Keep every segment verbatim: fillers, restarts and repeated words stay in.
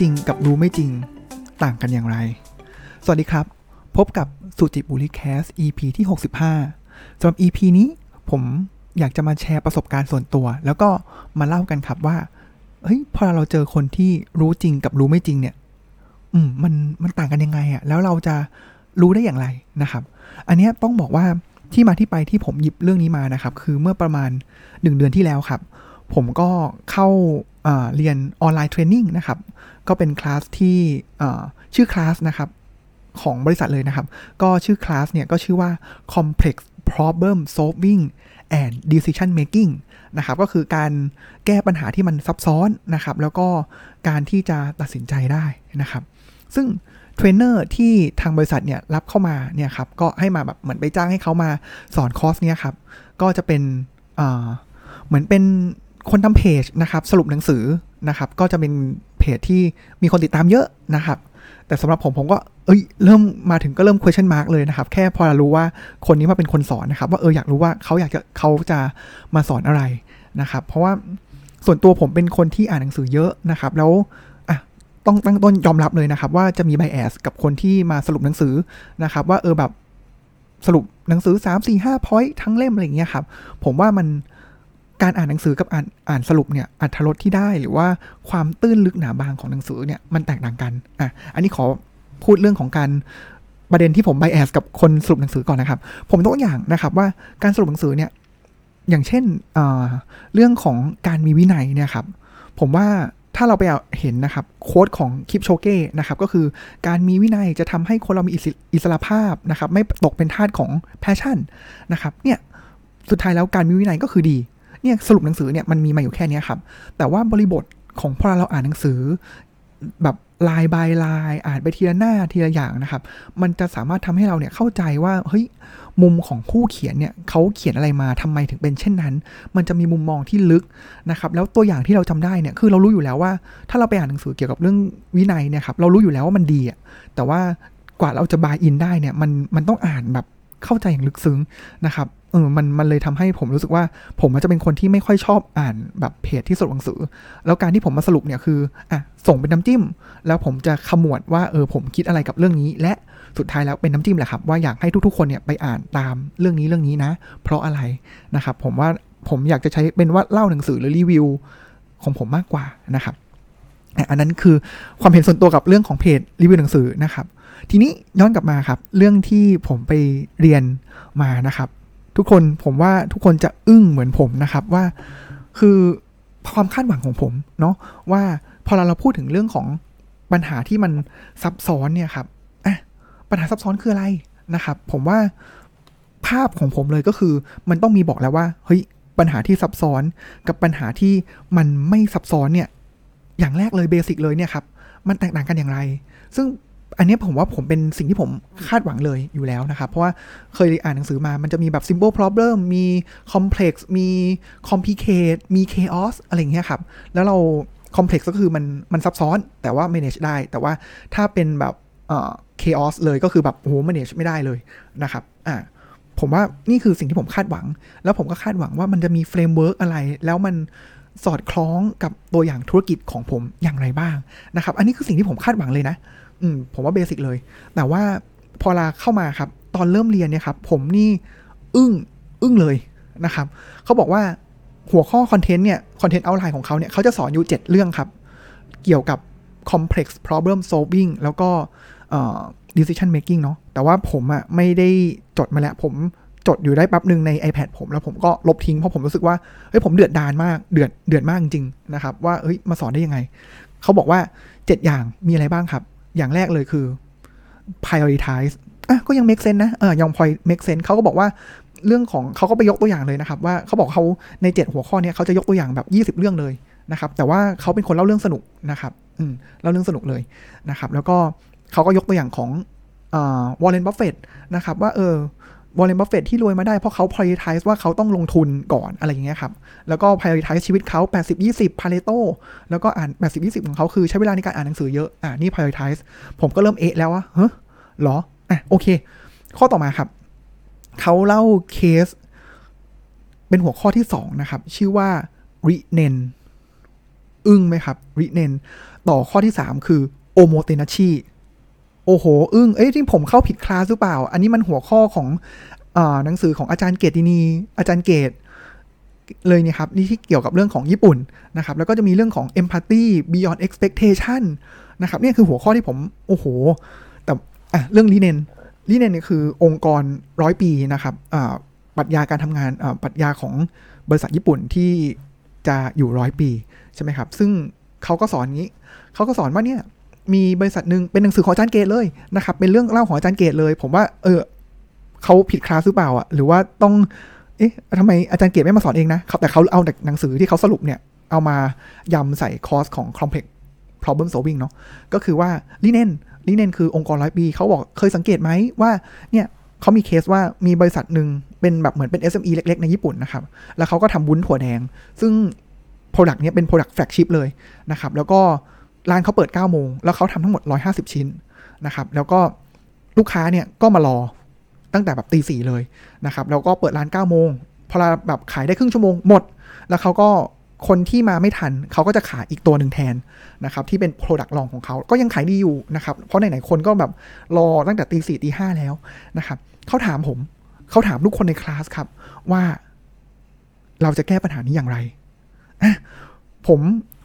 จริงกับรู้ไม่จริงต่างกันอย่างไรสวัสดีครับพบกับสุจิบุริแคส อี พี ที่หกสิบห้าสำหรับ อี พี นี้ผมอยากจะมาแชร์ประสบการณ์ส่วนตัวแล้วก็มาเล่ากันครับว่าเฮ้ยพอเราเจอคนที่รู้จริงกับรู้ไม่จริงเนี่ยอืมมันมันต่างกันยังไงอ่ะแล้วเราจะรู้ได้อย่างไรนะครับอันนี้ต้องบอกว่าที่มาที่ไปที่ผมหยิบเรื่องนี้มานะครับคือเมื่อประมาณหนึ่งเดือนที่แล้วครับผมก็เข้าเอ่อเรียนออนไลน์เทรนนิ่งนะครับก็เป็นคลาสที่เอ่อชื่อคลาสนะครับของบริษัทเลยนะครับก็ชื่อคลาสเนี่ยก็ชื่อว่า Complex Problem Solving and Decision Making นะครับก็คือการแก้ปัญหาที่มันซับซ้อนนะครับแล้วก็การที่จะตัดสินใจได้นะครับซึ่งเทรนเนอร์ที่ทางบริษัทเนี่ยรับเข้ามาเนี่ยครับก็ให้มาแบบเหมือนไปจ้างให้เขามาสอนคอร์สเนี่ยครับก็จะเป็นเอ่อเหมือนเป็นคนทำเพจนะครับสรุปหนังสือนะครับก็จะเป็นเพจที่มีคนติดตามเยอะนะครับแต่สำหรับผมผมก็เอ้ยเริ่มมาถึงก็เริ่ม question mark เลยนะครับแค่พอรู้ว่าคนนี้มาเป็นคนสอนนะครับว่าเอออยากรู้ว่าเขาอยากจะเขาจะมาสอนอะไรนะครับเพราะว่าส่วนตัวผมเป็นคนที่อ่านหนังสือเยอะนะครับแล้วอ่ะต้องตั้งต้นยอมรับเลยนะครับว่าจะมี bias กับคนที่มาสรุปหนังสือนะครับว่าเออแบบสรุปหนังสือ สาม สี่ ห้า point ทั้งเล่มอะไรอย่างเงี้ยครับผมว่ามันการอ่านหนังสือกับอ่านอ่านสรุปเนี่ยอรรถรสที่ได้หรือว่าความตื้นลึกหนาบางของหนังสือเนี่ยมันแตกต่างกันอ่ะอันนี้ขอพูดเรื่องของการประเด็นที่ผมไบแอสกับคนสรุปหนังสือก่อนนะครับผมยกตัวอย่างนะครับว่าการสรุปหนังสือเนี่ยอย่างเช่นเอ่อเรื่องของการมีวินัยเนี่ยครับผมว่าถ้าเราไปเห็นนะครับโค้ดของคิปโชเก้นะครับก็คือการมีวินัยจะทำให้คนเรามีอิสรภาพนะครับไม่ตกเป็นทาสของแพชชั่นนะครับเนี่ยสุดท้ายแล้วการมีวินัยก็คือดีเนี่ยสรุปหนังสือเนี่ยมันมีมาอยู่แค่นี้ครับแต่ว่าบริบทของพอเราอ่านหนังสือแบบลายบายลายอ่านไปทีละหน้าทีละอย่างนะครับมันจะสามารถทำให้เราเนี่ยเข้าใจว่าเฮ้ยมุมของผู้เขียนเนี่ยเขาเขียนอะไรมาทำไมถึงเป็นเช่นนั้นมันจะมีมุมมองที่ลึกนะครับแล้วตัวอย่างที่เราจำได้เนี่ยคือเรารู้อยู่แล้วว่าถ้าเราไปอ่านหนังสือเกี่ยวกับเรื่องวินัยเนี่ยครับเรารู้อยู่แล้วว่ามันดีอ่ะแต่ว่ากว่าเราจะบายอินได้เนี่ยมันมันต้องอ่านแบบเข้าใจอย่างลึกซึ้งนะครับเออมันมันเลยทำให้ผมรู้สึกว่าผมอาจจะเป็นคนที่ไม่ค่อยชอบอ่านแบบเพจที่สรุปหนังสือแล้วการที่ผมมาสรุปเนี่ยคืออ่ะส่งเป็นน้ำจิ้มแล้วผมจะขมวดว่าเออผมคิดอะไรกับเรื่องนี้และสุดท้ายแล้วเป็นน้ำจิ้มแหละครับว่าอยากให้ทุกๆคนเนี่ยไปอ่านตามเรื่องนี้เรื่องนี้นะเพราะอะไรนะครับผมว่าผมอยากจะใช้เป็นว่าเล่าหนังสือหรือรีวิวของผมมากกว่านะครับอันนั้นคือความเห็นส่วนตัวกับเรื่องของเพจรีวิวหนังสือนะครับทีนี้ย้อนกลับมาครับเรื่องที่ผมไปเรียนมานะครับทุกคนผมว่าทุกคนจะอึ้งเหมือนผมนะครับว่าคือความคาดหวังของผมเนาะว่าพอเราเราพูดถึงเรื่องของปัญหาที่มันซับซ้อนเนี่ยครับอ่ะปัญหาซับซ้อนคืออะไรนะครับผมว่าภาพของผมเลยก็คือมันต้องมีบอกแล้วว่าเฮ้ยปัญหาที่ซับซ้อนกับปัญหาที่มันไม่ซับซ้อนเนี่ยอย่างแรกเลยเบสิกเลยเนี่ยครับมันแตกต่างกันอย่างไรซึ่งอันนี้ผมว่าผมเป็นสิ่งที่ผมคาดหวังเลยอยู่แล้วนะครับเพราะว่าเคยอ่านหนังสือมามันจะมีแบบ simple problem มี complex มี complicate มี chaos อะไรอย่างเงี้ยครับแล้วเรา complex ก็คือมันมันซับซ้อนแต่ว่า manage ได้แต่ว่าถ้าเป็นแบบเอ่อ chaos เลยก็คือแบบโห manage ไม่ได้เลยนะครับอ่ะผมว่านี่คือสิ่งที่ผมคาดหวังแล้วผมก็คาดหวังว่ามันจะมี framework อะไรแล้วมันสอดคล้องกับตัวอย่างธุรกิจของผมอย่างไรบ้างนะครับอันนี้คือสิ่งที่ผมคาดหวังเลยนะอืมผมว่าเบสิกเลยแต่ว่าพอลาเข้ามาครับตอนเริ่มเรียนเนี่ยครับผมนี่อึ้งอึ้งเลยนะครับเขาบอกว่าหัวข้อคอนเทนต์เนี่ยคอนเทนต์เอาท์ไลน์ของเขาเนี่ยเขาจะสอนอยู่เจ็ดเรื่องครับเกี่ยวกับ complex problem solving แล้วก็เอ่อ decision making เนาะแต่ว่าผมอ่ะไม่ได้จดมาแล้วผมจดอยู่ได้แป๊บนึงใน iPad ผมแล้วผมก็ลบทิ้งเพราะผมรู้สึกว่าเฮ้ยผมเดือดดานมากเดือดเดือดมากจริงๆนะครับว่าเฮ้ยมาสอนได้ยังไงเขาบอกว่าเจ็ดอย่างมีอะไรบ้างครับอย่างแรกเลยคือ prioritize อ่ะก็ยัง make sense นะเออยัง point make sense เขาก็บอกว่าเรื่องของเขาก็ไปยกตัวอย่างเลยนะครับว่าเขาบอกเขาในเจ็ดหัวข้อเนี้ยเขาจะยกตัวอย่างแบบยี่สิบเรื่องเลยนะครับแต่ว่าเขาเป็นคนเล่าเรื่องสนุกนะครับอืมเล่าเรื่องสนุกเลยนะครับแล้วก็เขาก็ยกตัวอย่างของเอ่อ Warren Buffett นะครับว่าเออ Warren Buffett ที่รวยมาได้เพราะเขา prioritize ว่าเขาต้องลงทุนก่อนอะไรอย่างเงี้ยครับแล้วก็ prioritize ชีวิตเขาแปดสิบ ยี่สิบ Pareto แล้วก็อ่านแปดสิบ ยี่สิบของเขาคือใช้เวลาในการอ่านหนังสือเยอะอ่านี่ prioritize ผมก็เริ่มเอ๊ะแล้วว่าฮะเหรออ่ะโอเคข้อต่อมาครับเขาเล่าเคสเป็นหัวข้อที่สองนะครับชื่อว่า Renen อึ้งไหมครับริเนนต่อข้อที่สามคือโอโมเตนาชิโอ้โหอึ้งเอ้ยที่ผมเข้าผิดคลาสหรือเปล่าอันนี้มันหัวข้อของอ่าหนังสือของอาจารย์เกตินีอาจารย์เกตเลยเนี่ยครับนี่ที่เกี่ยวกับเรื่องของญี่ปุ่นนะครับแล้วก็จะมีเรื่องของ empathy beyond expectation นะครับนี่คือหัวข้อที่ผมโอ้โหแต่อ่ะเรื่องริเนนริเนนเนี่ยคือองค์กรร้อยปีนะครับอ่าปรัชญาการทำงานอ่าปรัชญาของบริษัทญี่ปุ่นที่จะอยู่ร้อยปีใช่ไหมครับซึ่งเขาก็สอนงี้เขาก็สอนว่าเนี่ยมีบริษัทนึงเป็นหนังสือของอาจารย์เกตเลยนะครับเป็นเรื่องเล่าของอาจารย์เกตเลยผมว่าเออเขาผิดคลาสหรือเปล่าอ่ะหรือว่าต้องเอ๊ะทำไมอาจารย์เกตไม่มาสอนเองนะแต่เขาเอาหนังสือที่เขาสรุปเนี่ยเอามายำใส่คอร์สของ complex problem solving เนาะก็คือว่าริเนนริเนนคือองค์กรร้อยปีเขาบอกเคยสังเกตไหมว่าเนี่ยเขามีเคสว่ามีบริษัทนึงเป็นแบบเหมือนเป็น เอส เอ็ม อี เล็กๆในญี่ปุ่นนะครับแล้วเขาก็ทำวุ้นถั่วแดงซึ่ง product เนี่ยเป็น product flagship เลยนะครับแล้วก็ร้านเขาเปิด เก้า โมงแล้วเขาทำทั้งหมดหนึ่งร้อยห้าสิบชิ้นนะครับแล้วก็ลูกค้าเนี่ยก็มารอตั้งแต่แบบตีสี่เลยนะครับแล้วก็เปิดร้าน เก้า โมงพอแบบขายได้ครึ่งชั่วโมงหมดแล้วเขาก็คนที่มาไม่ทันเขาก็จะขายอีกตัวหนึ่งแทนนะครับที่เป็น product รองของเขาก็ยังขายดีอยู่นะครับเพราะไหนๆคนก็แบบรอตั้งแต่ตีสี่ตีห้าแล้วนะครับเขาถามผมเขาถามทุกคนในคลาสครับว่าเราจะแก้ปัญหานี้อย่างไรผม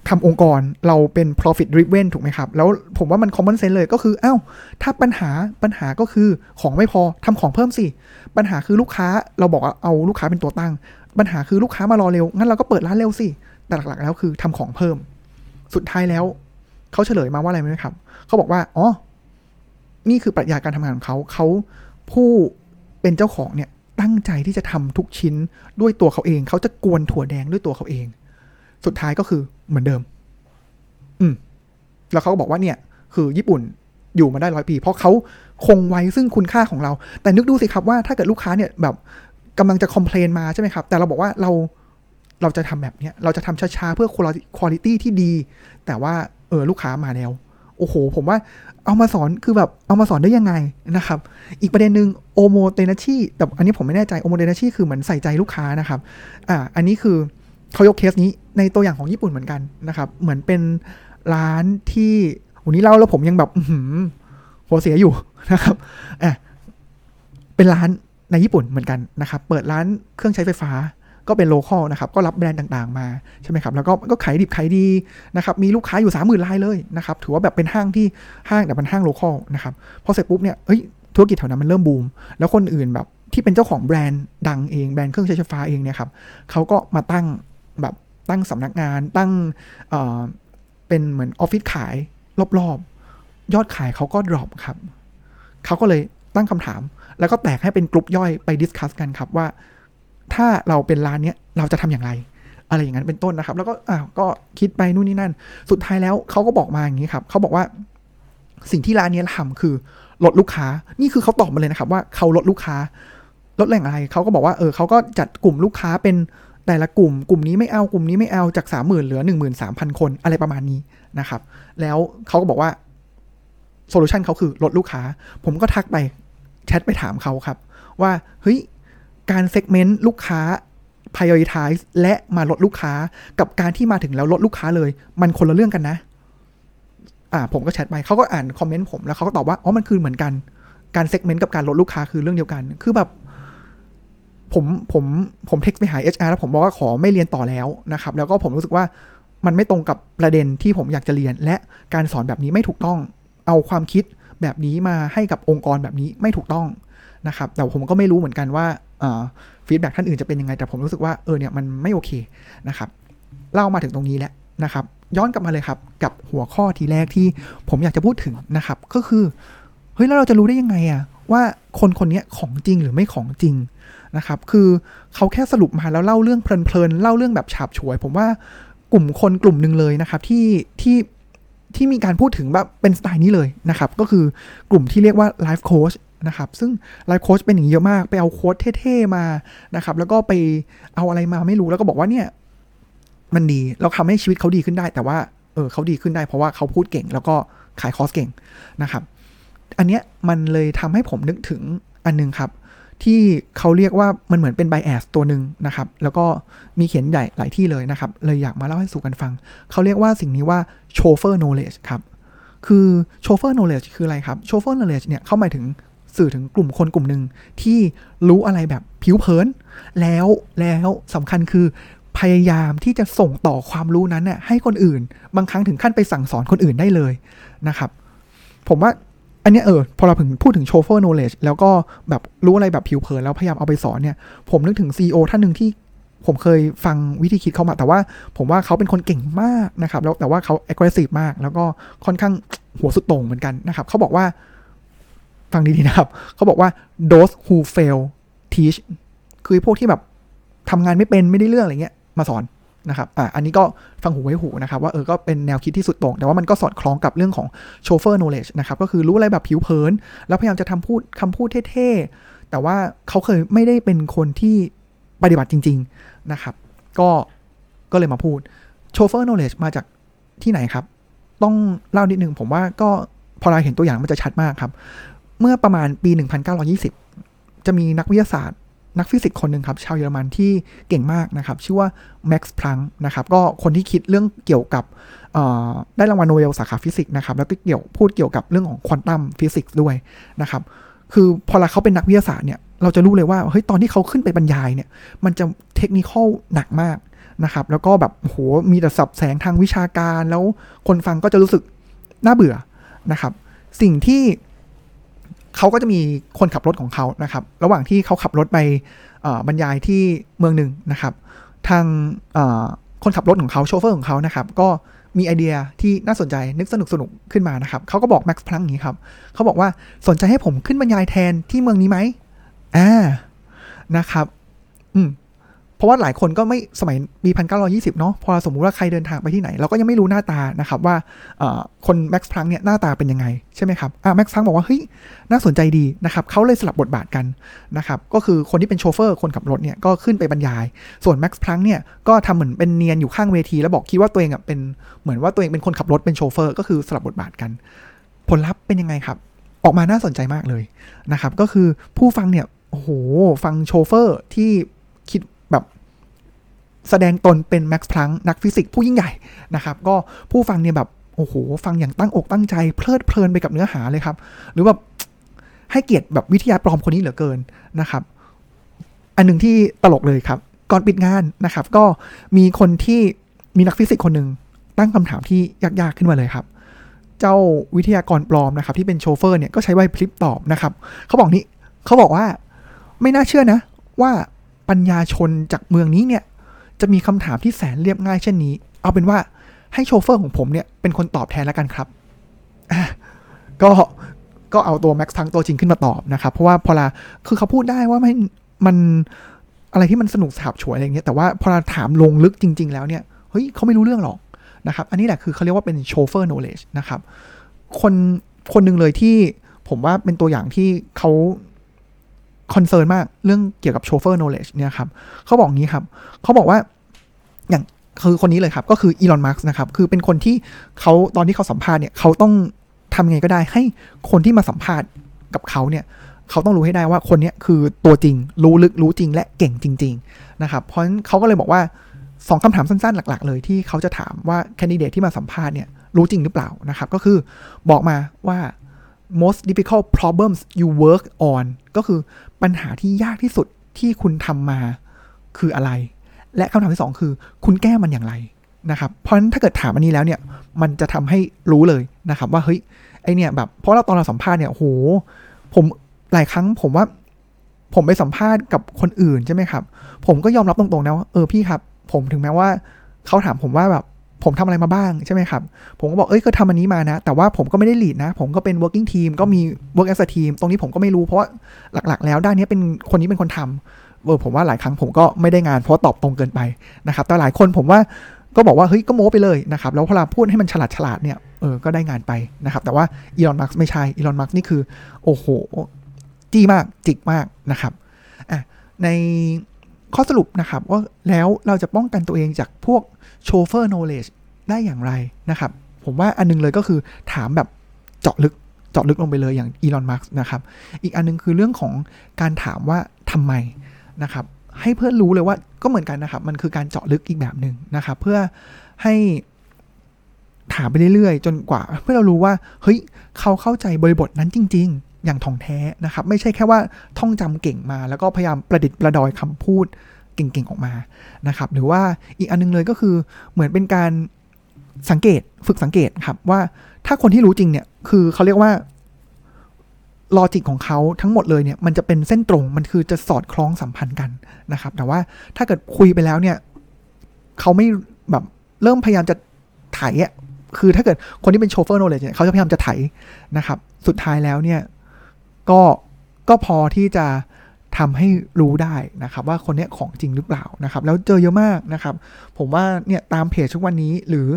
ทำองค์กรเราเป็น profit driven ถูกไหมครับแล้วผมว่ามัน common sense เลยก็คืออ้าวถ้าปัญหาปัญหาก็คือของไม่พอทำของเพิ่มสิปัญหาคือลูกค้าเราบอกว่าเอาลูกค้าเป็นตัวตั้งปัญหาคือลูกค้ามารอเร็วงั้นเราก็เปิดร้านเร็วสิแต่หลักๆแล้วคือทำของเพิ่มสุดท้ายแล้วเขาเฉลยมาว่าอะไรไหมครับเขาบอกว่าอ๋อนี่คือปรัชญาการทำงานของเขาเขาผู้เป็นเจ้าของเนี่ยตั้งใจที่จะทำทุกชิ้นด้วยตัวเขาเองเขาจะกวนถั่วแดงด้วยตัวเขาเองสุดท้ายก็คือเหมือนเดิมอืมแล้วเขาก็บอกว่าเนี่ยคือญี่ปุ่นอยู่มาได้ร้อยปีเพราะเขาคงไว้ซึ่งคุณค่าของเราแต่นึกดูสิครับว่าถ้าเกิดลูกค้าเนี่ยแบบกำลังจะคอมเพลนมาใช่ไหมครับแต่เราบอกว่าเราเราจะทำแบบเนี้ยเราจะทำช้าๆเพื่อคุณภาพที่ดีแต่ว่าเออลูกค้ามาแล้วโอ้โหผมว่าเอามาสอนคือแบบเอามาสอนได้ยังไงนะครับอีกประเด็นนึงโอโมเตนาชิแต่อันนี้ผมไม่แน่ใจโอโมเตนาชิคือเหมือนใส่ใจลูกค้านะครับอ่าอันนี้คือเขายกเคสนี้ในตัวอย่างของญี่ปุ่นเหมือนกันนะครับเหมือนเป็นร้านที่วันนี้เล่าแล้วผมยังแบบหัวเสียอยู่นะครับอ่ะเป็นร้านในญี่ปุ่นเหมือนกันนะครับเปิดร้านเครื่องใช้ไฟฟ้าก็เป็นโลคอลนะครับก็รับแบรนด์ต่างๆมาใช่ไหมครับแล้วก็ก็ขายดิบขายดีนะครับมีลูกค้าอยู่ สามหมื่น รายเลยนะครับถือว่าแบบเป็นห้างที่ห้างแต่เป็นห้างโลคอลนะครับพอเสร็จปุ๊บเนี่ยเฮ้ยธุรกิจแถวนั้นมันเริ่มบูมแล้วคนอื่นแบบที่เป็นเจ้าของแบรนด์ดังเองแบรนด์เครื่องใช้ไฟฟ้าเองเนี่ยครับเขาก็มาตั้งแบบตั้งสำนักงานตั้ง เอ่อ เป็นเหมือนออฟฟิศขายรอบๆยอดขายเขาก็ดรอปครับเขาก็เลยตั้งคำถามแล้วก็แตกให้เป็นกลุ่มย่อยไปดิสคัสกันครับว่าถ้าเราเป็นร้านเนี้ยเราจะทำอย่างไรอะไรอย่างนั้นเป็นต้นนะครับแล้วก็อ้าวก็คิดไปนู่นนี่นั่นสุดท้ายแล้วเขาก็บอกมาอย่างนี้ครับเขาบอกว่าสิ่งที่ร้านนี้ทำคือลดลูกค้านี่คือเขาตอบมาเลยนะครับว่าเขาลดลูกค้าลดแหล่งอะไรเขาก็บอกว่าเออเขาก็จัดกลุ่มลูกค้าเป็นแต่ละกลุ่มกลุ่มนี้ไม่เอากลุ่มนี้ไม่เอาจาก สามหมื่น เหลือ หนึ่งหมื่นสามพัน คนอะไรประมาณนี้นะครับแล้วเขาก็บอกว่าโซลูชันเขาคือลดลูกค้าผมก็ทักไปแชทไปถามเขาครับว่าเฮ้ยการเซกเมนต์ลูกค้า prioritize และมาลดลูกค้ากับการที่มาถึงแล้วลดลูกค้าเลยมันคนละเรื่องกันนะอ่าผมก็แชทไปเขาก็อ่านคอมเมนต์ผมแล้วเขาก็ตอบว่าอ๋อมันคือเหมือนกันการเซกเมนต์กับการลดลูกค้าคือเรื่องเดียวกันคือแบบผมผมผมเทคไปหา เอช อาร์ แล้วผมบอกว่าขอไม่เรียนต่อแล้วนะครับแล้วก็ผมรู้สึกว่ามันไม่ตรงกับประเด็นที่ผมอยากจะเรียนและการสอนแบบนี้ไม่ถูกต้องเอาความคิดแบบนี้มาให้กับองค์กรแบบนี้ไม่ถูกต้องนะครับแต่ผมก็ไม่รู้เหมือนกันว่าฟีดแบ็กท่านอื่นจะเป็นยังไงแต่ผมรู้สึกว่าเออเนี่ยมันไม่โอเคนะครับเล่ามาถึงตรงนี้แล้วนะครับย้อนกลับมาเลยครับกับหัวข้อทีแรกที่ผมอยากจะพูดถึงนะครับก็คือเฮ้ยแล้วเราจะรู้ได้ยังไงอะว่าคนคนนี้ของจริงหรือไม่ของจริงนะครับคือเขาแค่สรุปมาแล้วเล่าเรื่องเพลินๆเล่าเรื่องแบบฉาบฉวยผมว่ากลุ่มคนกลุ่มนึงเลยนะครับที่ที่ที่มีการพูดถึงแบบเป็นสไตล์นี้เลยนะครับก็คือกลุ่มที่เรียกว่าไลฟ์โค้ชนะครับซึ่งไลฟ์โค้ชเป็นอย่างเยอะมากไปเอาโค้ชเท่ๆมานะครับแล้วก็ไปเอาอะไรมาไม่รู้แล้วก็บอกว่าเนี่ยมันดีเราทำให้ชีวิตเขาดีขึ้นได้แต่ว่าเออเขาดีขึ้นได้เพราะว่าเขาพูดเก่งแล้วก็ขายคอร์สเก่งนะครับอันเนี้ยมันเลยทำให้ผมนึกถึงอันนึงครับ ที่เขาเรียกว่ามันเหมือนเป็น bias ตัวนึงนะครับแล้วก็มีเขียนใหญ่หลายที่เลยนะครับเลยอยากมาเล่าให้สู่กันฟังเขาเรียกว่าสิ่งนี้ว่า Chaffeur knowledge ครับคือ Chaffeur knowledge คืออะไรครับ Chaffeur knowledge เนี่ยเข้าหมายถึงสื่อถึงกลุ่มคนกลุ่มนึงที่รู้อะไรแบบผิวเผินแล้วแล้วสำคัญคือพยายามที่จะส่งต่อความรู้นั้นน่ะให้คนอื่นบางครั้งถึงขั้นไปสั่งสอนคนอื่นได้เลยนะครับผมว่าอันนี้เออพอเราถึงพูดถึง Chaffeur knowledge แล้วก็แบบรู้อะไรแบบผิวเผินแล้วพยายามเอาไปสอนเนี่ยผมนึกถึง ซี อี โอ ท่านนึงที่ผมเคยฟังวิธีคิดเขามาแต่ว่าผมว่าเขาเป็นคนเก่งมากนะครับแล้วแต่ว่าเขา aggressive มากแล้วก็ค่อนข้างหัวสุดโต่งเหมือนกันนะครับเขาบอกว่าฟังดีๆนะครับเขาบอกว่า those who fail teach คือพวกที่แบบทำงานไม่เป็นไม่ได้เรื่องอะไรเงี้ยมาสอนนะครับอ่าอันนี้ก็ฟังหูไว้หูนะครับว่าเออก็เป็นแนวคิดที่สุดโต่งแต่ว่ามันก็สอดคล้องกับเรื่องของ Chaffeur knowledge นะครับก็คือรู้อะไรแบบผิวเผินแล้วพยายามจะทำพูดคำพูดเท่ๆแต่ว่าเขาเคยไม่ได้เป็นคนที่ปฏิบัติจริงๆนะครับก็ก็เลยมาพูด Chaffeur knowledge มาจากที่ไหนครับต้องเล่านิดนึงผมว่าก็พอเราเห็นตัวอย่างมันจะชัดมากครับเมื่อประมาณปีหนึ่งพันเก้าร้อยยี่สิบจะมีนักวิทยาศาสตร์นักฟิสิกส์คนหนึ่งครับชาวเยอรมันที่เก่งมากนะครับชื่อว่าแม็กซ์พลังก์นะครับก็คนที่คิดเรื่องเกี่ยวกับได้รางวัลโนเบลสาขาฟิสิกส์นะครับแล้วก็เกี่ยวพูดเกี่ยวกับเรื่องของควอนตัมฟิสิกส์ด้วยนะครับคือพอเราเขาเป็นนักวิทยาศาสตร์เนี่ยเราจะรู้เลยว่าเฮ้ยตอนที่เขาขึ้นไปบรรยายเนี่ยมันจะเทคนิคอลหนักมากนะครับแล้วก็แบบโหมีแต่สับแสงทางวิชาการแล้วคนฟังก็จะรู้สึกน่าเบื่อนะครับสิ่งที่เขาก็จะมีคนขับรถของเขานะครับระหว่างที่เขาขับรถไปบรรยายที่เมืองหนึ่งนะครับทางคนขับรถของเขาโชเฟอร์ของเขานะครับก็มีไอเดียที่น่าสนใจนึกสนุกสนุกขึ้นมานะครับเขาก็บอกแม็กซ์พลังก์อย่างนี้ครับเขาบอกว่าสนใจให้ผมขึ้นบรรยายแทนที่เมืองนี้ไหมอ่านะครับอืมเพราะว่าหลายคนก็ไม่สมัยปีหนึ่งพันเก้าร้อยยี่สิบเนาะพอสมมุติว่าใครเดินทางไปที่ไหนเราก็ยังไม่รู้หน้าตานะครับว่าคนแม็กซ์พลังก์เนี่ยหน้าตาเป็นยังไงใช่ไหมครับอ่ะแม็กซ์พลังก์บอกว่าเฮ้ยน่าสนใจดีนะครับเขาเลยสลับบทบาทกันนะครับก็คือคนที่เป็นโชเฟอร์คนขับรถเนี่ยก็ขึ้นไปบรรยายส่วนแม็กซ์พลังก์เนี่ยก็ทำเหมือนเป็นเนียนอยู่ข้างเวทีแล้วบอกคิดว่าตัวเองอ่ะเป็นเหมือนว่าตัวเองเป็นคนขับรถเป็นโชเฟอร์ก็คือสลับบทบาทกันผลลัพธ์เป็นยังไงครับออกมาน่าสนใจมากเลยนะครับก็คือผู้ฟังเนี่ยโอ้โหฟังโชเฟอร์ที่คิดแสดงตนเป็นแม็กซ์พลังก์นักฟิสิกส์ผู้ยิ่งใหญ่นะครับก็ผู้ฟังเนี่ยแบบโอ้โหฟังอย่างตั้งอกตั้งใจเพลิดเพลินไปกับเนื้อหาเลยครับหรือแบบให้เกียรติแบบวิทยาปลอมคนนี้เหลือเกินนะครับอันหนึ่งที่ตลกเลยครับก่อนปิดงานนะครับก็มีคนที่มีนักฟิสิกส์คนหนึ่งตั้งคำถามที่ยากๆขึ้นมาเลยครับเจ้าวิทยากรปลอมนะครับที่เป็นโชเฟอร์เนี่ยก็ใช้ไหวพริบตอบนะครับเขาบอกนี้เขาบอกว่าไม่น่าเชื่อนะว่าปัญญาชนจากเมืองนี้เนี่ยจะมีคำถามที่แสนเรียบง่ายเช่นนี้เอาเป็นว่าให้โชเฟอร์ของผมเนี่ยเป็นคนตอบแทนแล้วกันครับก็ก็เอาตัวแม็กซ์ทั้งตัวจริงขึ้นมาตอบนะครับเพราะว่าพอลาคือเขาพูดได้ว่าไม่มันอะไรที่มันสนุกสาบฉวยอะไรอย่างเงี้ยแต่ว่าพอลาถามลงลึกจริงๆแล้วเนี่ยเฮ้ยเขาไม่รู้เรื่องหรอกนะครับอันนี้แหละคือเขาเรียกว่าเป็นโชเฟอร์โนเลจนะครับคนคนหนึ่งเลยที่ผมว่าเป็นตัวอย่างที่เขาคอนเซิร์นมากเรื่องเกี่ยวกับ Chaffeur knowledge เนี่ยครับเขาบอกงี้ครับเขาบอกว่าอย่างคือคนนี้เลยครับก็คืออีลอนมัสก์นะครับคือเป็นคนที่เขาตอนที่เขาสัมภาษณ์เนี่ยเขาต้องทำไงก็ได้ให้คนที่มาสัมภาษณ์กับเขาเนี่ยเขาต้องรู้ให้ได้ว่าคนนี้คือตัวจริงรู้ลึกรู้จริงและเก่งจริงๆนะครับเพราะฉะนั้นเขาก็เลยบอกว่าสองคำถามสั้นๆหลักๆเลยที่เขาจะถามว่าแคนดิเดตที่มาสัมภาษณ์เนี่ยรู้จริงหรือเปล่านะครับก็คือบอกมาว่าmost difficult problems you work on ก็คือปัญหาที่ยากที่สุดที่คุณทำมาคืออะไรและคำถามที่สองคือคุณแก้มันอย่างไรนะครับเพราะฉะนั้นถ้าเกิดถามอันนี้แล้วเนี่ยมันจะทำให้รู้เลยนะครับว่าเฮ้ยไอเนี่ยแบบเพราะเราตอนเราสัมภาษณ์เนี่ยโหผมหลายครั้งผมว่าผมไปสัมภาษณ์กับคนอื่นใช่ไหมครับผมก็ยอมรับตรงๆนะว่าเออพี่ครับผมถึงแม้ว่าเขาถามผมว่าแบบผมทำอะไรมาบ้างใช่ไหมครับผมก็บอกเอ้ยก็ทำอันนี้มานะแต่ว่าผมก็ไม่ได้ลีดนะผมก็เป็น working team ก็มี work as a team ตรงนี้ผมก็ไม่รู้เพราะว่าหลักๆแล้วด้านนี้เป็นคนนี้เป็นคนทำเออผมว่าหลายครั้งผมก็ไม่ได้งานเพราะตอบตรงเกินไปนะครับแต่หลายคนผมว่าก็บอกว่าเฮ้ยก็โม้ไปเลยนะครับแล้วพอเราพูดให้มันฉลาดฉลาดเนี่ยเออก็ได้งานไปนะครับแต่ว่าอีลอนมัสก์ไม่ใช่อีลอนมัสก์นี่คือโอ้โหจี้มากจิกมากนะครับอ่ะในข้อสรุปนะครับว่าแล้วเราจะป้องกันตัวเองจากพวก Chaffeur knowledge ได้อย่างไรนะครับผมว่าอันนึงเลยก็คือถามแบบเจาะลึก เจาะลึกลงไปเลยอย่างอีลอน มัสก์นะครับอีกอันนึงคือเรื่องของการถามว่าทำไมนะครับให้เพื่อนรู้เลยว่าก็เหมือนกันนะครับมันคือการเจาะลึกอีกแบบนึงนะครับเพื่อให้ถามไปเรื่อยๆจนกว่าเพื่อเรารู้ว่าเฮ้ยเขาเข้าใจบริบทนั้นจริงๆอย่างท่องแท้นะครับไม่ใช่แค่ว่าท่องจำเก่งมาแล้วก็พยายามประดิษฐ์ประดอยคำพูดเก่งๆออกมานะครับหรือว่าอีกอันนึงเลยก็คือเหมือนเป็นการสังเกตฝึกสังเกตครับว่าถ้าคนที่รู้จริงเนี่ยคือเขาเรียกว่าลอจิกของเขาทั้งหมดเลยเนี่ยมันจะเป็นเส้นตรงมันคือจะสอดคล้องสัมพันธ์กันนะครับแต่ว่าถ้าเกิดคุยไปแล้วเนี่ยเขาไม่แบบเริ่มพยายามจะไถอ่ะคือถ้าเกิดคนที่เป็น Chaffeur knowledge เนี่ยเขาจะพยายามจะไถนะครับสุดท้ายแล้วเนี่ยก็ก็พอที่จะทำให้รู้ได้นะครับว่าคนเนี้ยของจริงหรือเปล่านะครับแล้วเจอเยอะมากนะครับผมว่าเนี่ยตามเพจทุกวันนี้หรือ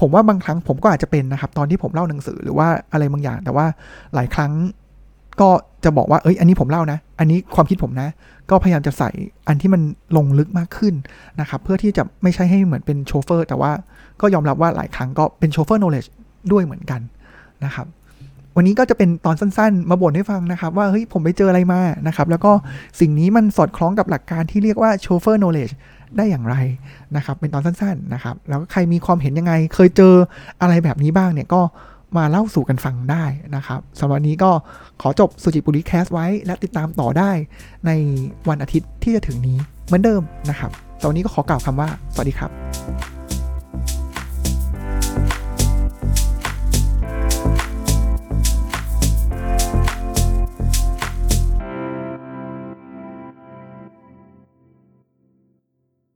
ผมว่าบางครั้งผมก็อาจจะเป็นนะครับตอนที่ผมเล่าหนังสือหรือว่าอะไรบางอย่างแต่ว่าหลายครั้งก็จะบอกว่าเอ้ยอันนี้ผมเล่านะอันนี้ความคิดผมนะก็พยายามจะใส่อันที่มันลงลึกมากขึ้นนะครับเพื่อที่จะไม่ใช่ให้เหมือนเป็นโชเฟอร์แต่ว่าก็ยอมรับว่าหลายครั้งก็เป็นโชเฟอร์ knowledge ด้วยเหมือนกันนะครับวันนี้ก็จะเป็นตอนสั้นๆมาบ่นให้ฟังนะครับว่าเฮ้ยผมไปเจออะไรมานะครับแล้วก็สิ่งนี้มันสอดคล้องกับหลักการที่เรียกว่า Chaffeur knowledge ได้อย่างไรนะครับเป็นตอนสั้นๆนะครับแล้วใครมีความเห็นยังไงเคยเจออะไรแบบนี้บ้างเนี่ยก็มาเล่าสู่กันฟังได้นะครับสำหรับวันนี้ก็ขอจบสุจิปุริแคสไว้และติดตามต่อได้ในวันอาทิตย์ที่จะถึงนี้เหมือนเดิมนะครับสำหรับวันนี้ก็ขอกล่าวคำว่าสวัสดีครับ